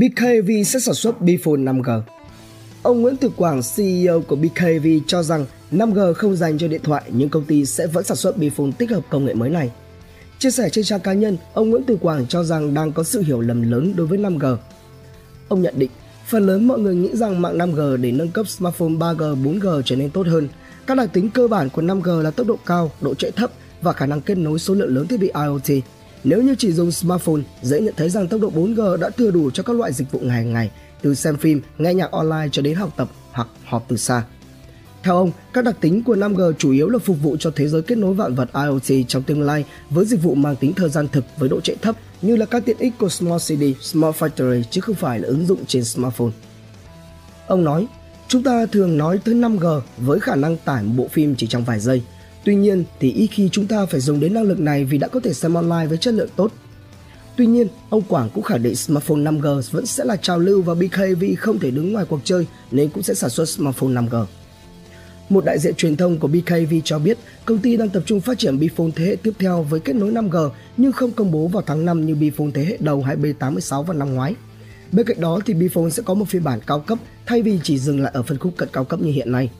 Bkav sẽ sản xuất Bphone 5G. Ông Nguyễn Tử Quảng, CEO của Bkav cho rằng 5G không dành cho điện thoại nhưng công ty sẽ vẫn sản xuất Bphone tích hợp công nghệ mới này. Chia sẻ trên trang cá nhân, ông Nguyễn Tử Quảng cho rằng đang có sự hiểu lầm lớn đối với 5G. Ông nhận định, phần lớn mọi người nghĩ rằng mạng 5G để nâng cấp smartphone 3G, 4G trở nên tốt hơn. Các đặc tính cơ bản của 5G là tốc độ cao, độ trễ thấp và khả năng kết nối số lượng lớn thiết bị IoT. Nếu như chỉ dùng smartphone, dễ nhận thấy rằng tốc độ 4G đã thừa đủ cho các loại dịch vụ hàng ngày, từ xem phim, nghe nhạc online cho đến học tập hoặc họp từ xa. Theo ông, các đặc tính của 5G chủ yếu là phục vụ cho thế giới kết nối vạn vật IoT trong tương lai với dịch vụ mang tính thời gian thực với độ trễ thấp như là các tiện ích của Small Cell, Small Factory chứ không phải là ứng dụng trên smartphone. Ông nói, chúng ta thường nói tới 5G với khả năng tải một bộ phim chỉ trong vài giây. Tuy nhiên thì ít khi chúng ta phải dùng đến năng lực này vì đã có thể xem online với chất lượng tốt. Tuy nhiên, ông Quảng cũng khẳng định smartphone 5G vẫn sẽ là trào lưu và Bkav không thể đứng ngoài cuộc chơi nên cũng sẽ sản xuất smartphone 5G. Một đại diện truyền thông của Bkav cho biết công ty đang tập trung phát triển Bphone thế hệ tiếp theo với kết nối 5G nhưng không công bố vào tháng 5 như Bphone thế hệ đầu hay B86 vào năm ngoái. Bên cạnh đó thì Bphone sẽ có một phiên bản cao cấp thay vì chỉ dừng lại ở phân khúc cận cao cấp như hiện nay.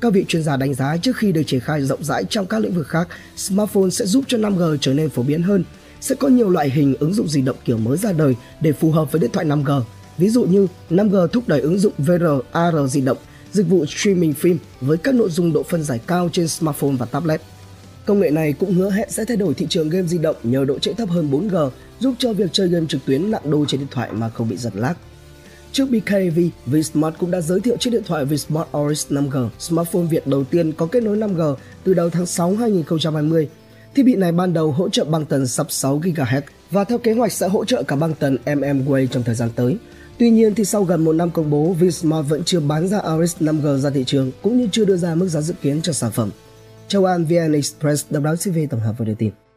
Các vị chuyên gia đánh giá trước khi được triển khai rộng rãi trong các lĩnh vực khác, smartphone sẽ giúp cho 5G trở nên phổ biến hơn. Sẽ có nhiều loại hình ứng dụng di động kiểu mới ra đời để phù hợp với điện thoại 5G. Ví dụ như 5G thúc đẩy ứng dụng VR, AR di động, dịch vụ streaming phim với các nội dung độ phân giải cao trên smartphone và tablet. Công nghệ này cũng hứa hẹn sẽ thay đổi thị trường game di động nhờ độ trễ thấp hơn 4G, giúp cho việc chơi game trực tuyến nặng đô trên điện thoại mà không bị giật lag. Trước Bkav, Vsmart cũng đã giới thiệu chiếc điện thoại Vsmart Aris 5G, smartphone Việt đầu tiên có kết nối 5G từ đầu tháng 6 2020. Thiết bị này ban đầu hỗ trợ băng tần sub 6 GHz và theo kế hoạch sẽ hỗ trợ cả băng tần mmWave trong thời gian tới. Tuy nhiên thì sau gần một năm công bố, Vsmart vẫn chưa bán ra Aorus 5G ra thị trường cũng như chưa đưa ra mức giá dự kiến cho sản phẩm. Châu An, VN Express, Đài Báo TV tổng hợp và đưa tin.